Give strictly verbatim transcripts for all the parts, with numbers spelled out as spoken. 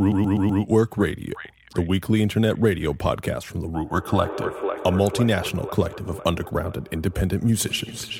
Rootwork Radio, the weekly internet radio podcast from the Rootwork Collective, a multinational collective of underground and independent musicians.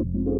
We'll be right back.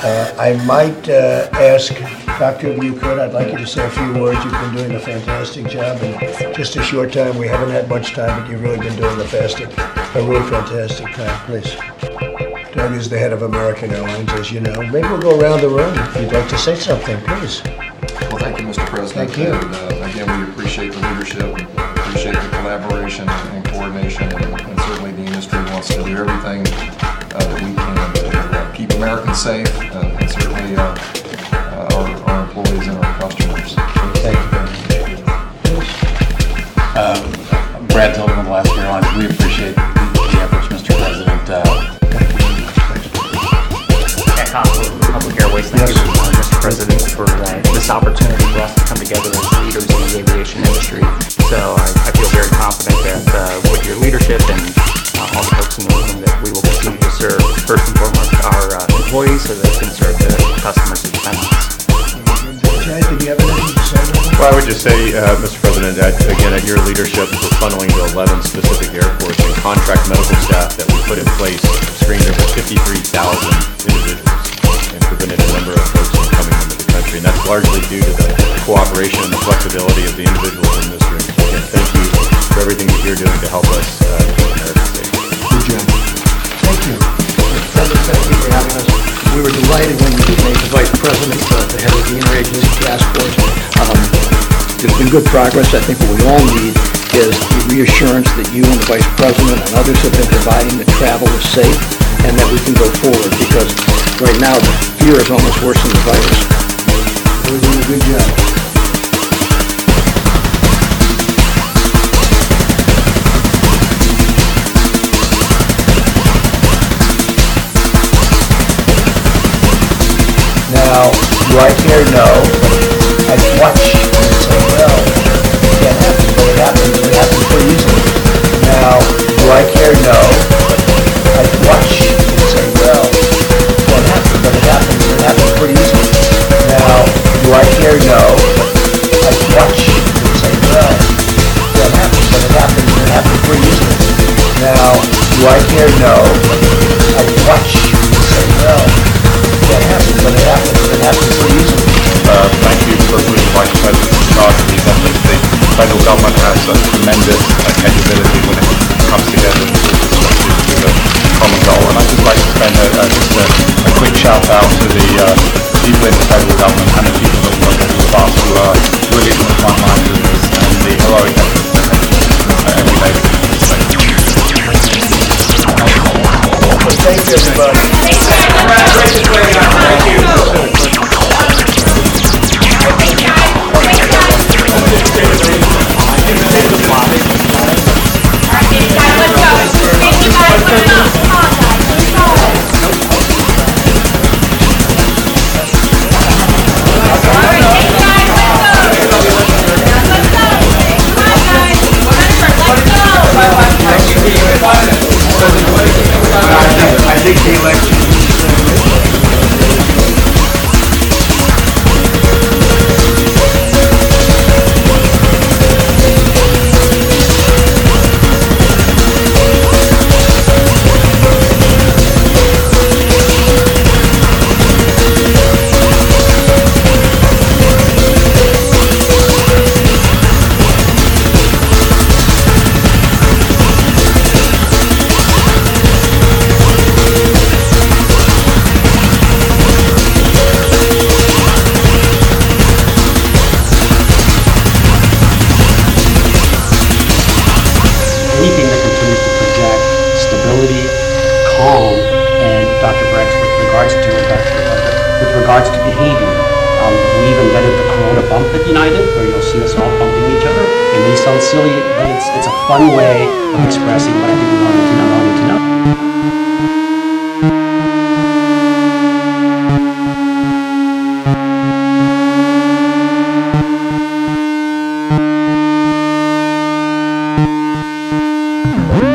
Uh, I might uh, ask Doctor Buchert, I'd like you to say a few words. You've been doing a fantastic job in just a short time. We haven't had much time, but you've really been doing a, fantastic, a really fantastic time. Please. Doug is the head of American Airlines, as you know. Maybe we'll go around the room if you'd like to say something, please. Well, thank you, Mister President. Thank you. And, uh, again, we appreciate the leadership, and appreciate the collaboration and coordination, and, and certainly the industry wants to do everything uh, that we can to uh, keep Americans safe, uh, and certainly uh, uh, our, our employees and our customers. Thank you. Um, Brad Tilden of Alaska Airlines. We appreciate the efforts, Mister President. Uh, Public Airways, thank you, Mister President, for uh, this opportunity for us to come together as leaders in the aviation industry. So I, I feel very confident that uh, with your leadership and uh, all the folks in the room, that we will continue to serve first and foremost our uh, employees so they can serve the customers and clients. Well, I would just say, uh, Mister President, that again, at your leadership, we're funneling to eleven specific airports and contract medical staff that we put in place screened over fifty-three thousand individuals and prevented a number of folks from coming into the country. And that's largely due to the cooperation and the flexibility of the individuals in this room. Again, thank you for everything that you're doing to help us uh, keep America safe. Good job. Thank you. Thank you for having us. We were delighted when you made the Vice President uh, the head of the Interagency Task Force. Um, There's been good progress. I think what we all need is the reassurance that you and the Vice President and others have been providing that travel is safe and that we can go forward, because right now the fear is almost worse than the virus. We're doing a good job. Now, do I care? No. I watch. Now, do I care? No. I watch and say, well, that happened, but it happens, it happens pretty easily. Now, do I care? No. I watch and say, well, that happened, but it happens, it happens pretty easily. Now, do I care? No. I watch and say, well, that happened, but it happens, it happens pretty easily. Uh, thank you for being Vice President in charge of these amendments. The federal government has a tremendous uh, capability when it comes together to the common goal. And I'd just like to spend a, a, just a, a quick shout out to the uh, people in the federal government and the people that work in the past who are really on the front lines of this and the heroic efforts that have been made every day. Thank you, everybody. Thank you. I think the election. One way of expressing what I think we wanted to know, wanted to know. What?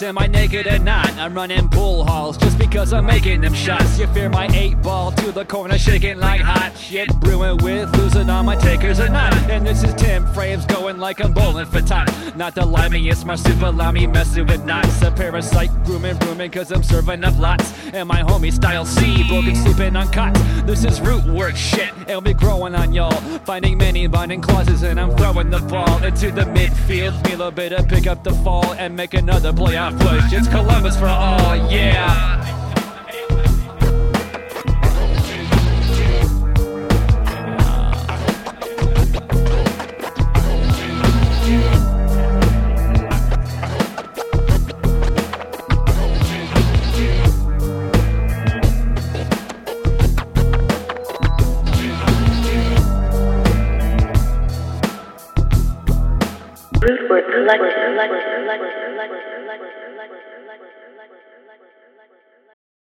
shots? Am I naked or not? I'm running bull hauls just because I'm making them shots. You fear my eight ball to the corner, shaking like hot shit, brewing with losing all my takers or not. And this is Tim Frames going like I'm bowling for top. Not the limey, it's my super limey messing with knots. A parasite grooming, grooming, cause I'm serving up lots. And my homie style C, broken, sleeping on cots. This is root work shit, it'll be growing on y'all. Finding many binding clauses, and I'm throwing the ball into the midfield. Feel a bit of pick up the fall and make another playoff push. It's Columbus for all, yeah. Rootwork Collective.